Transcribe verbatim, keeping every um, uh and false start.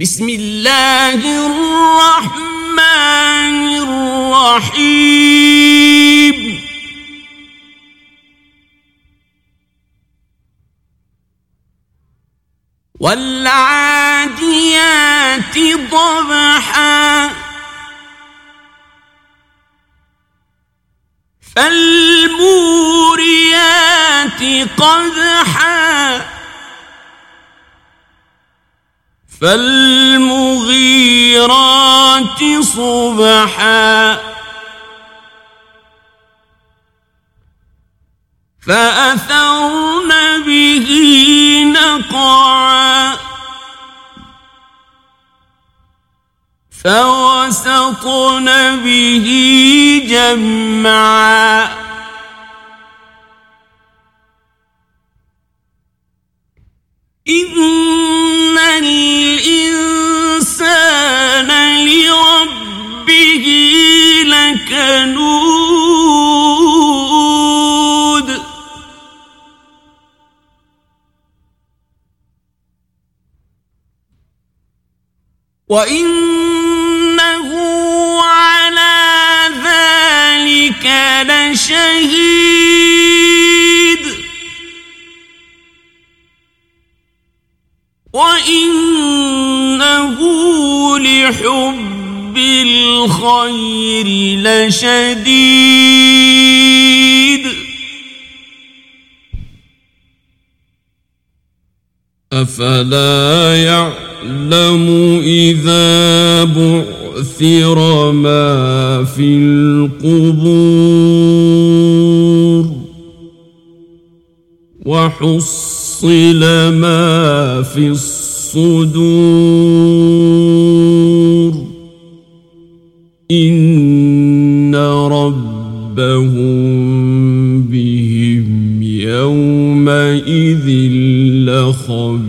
بسم الله الرحمن الرحیم. والعادیات ضبحا فالموریات قدحا فالمغيرات صبحا فأثرن به نقعا فوسطن به جمعا إن الإنسان لربه لكنود وإنه على ذلك لشهيد وَإِنَّهُ لِحُبِّ الْخَيْرِ لَشَدِيدٌ أَفَلَا يَعْلَمُ إِذَا بُعْثِرَ مَا فِي الْقُبُورِ وَحُصِّلَ مَا فِي الصُّدُورِ إِنَّ رَبَّهُمْ بِهِمْ يَوْمَئِذٍ لَخَبِيرٌ.